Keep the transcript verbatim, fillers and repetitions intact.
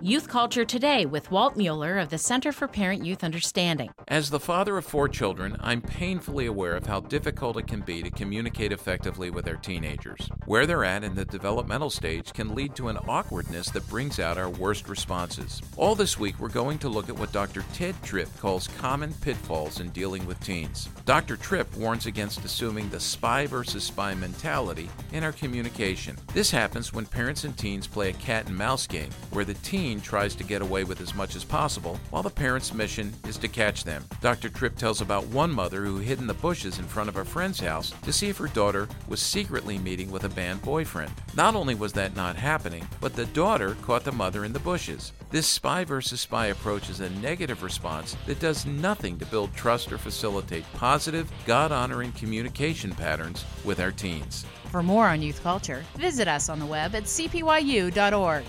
Youth Culture Today with Walt Mueller of the Center for Parent Youth Understanding. As the father of four children, I'm painfully aware of how difficult it can be to communicate effectively with our teenagers. Where they're at in the developmental stage can lead to an awkwardness that brings out our worst responses. All this week, we're going to look at what Doctor Ted Tripp calls common pitfalls in dealing with teens. Doctor Tripp warns against assuming the spy versus spy mentality in our communication. This happens when parents and teens play a cat and mouse game, where the teen tries to get away with as much as possible, while the parent's mission is to catch them. Doctor Tripp tells about one mother who hid in the bushes in front of a friend's house to see if her daughter was secretly meeting with a band boyfriend. Not only was that not happening, but the daughter caught the mother in the bushes. This spy versus spy approach is a negative response that does nothing to build trust or facilitate positive, God-honoring communication patterns with our teens. For more on youth culture, visit us on the web at c p y u dot org.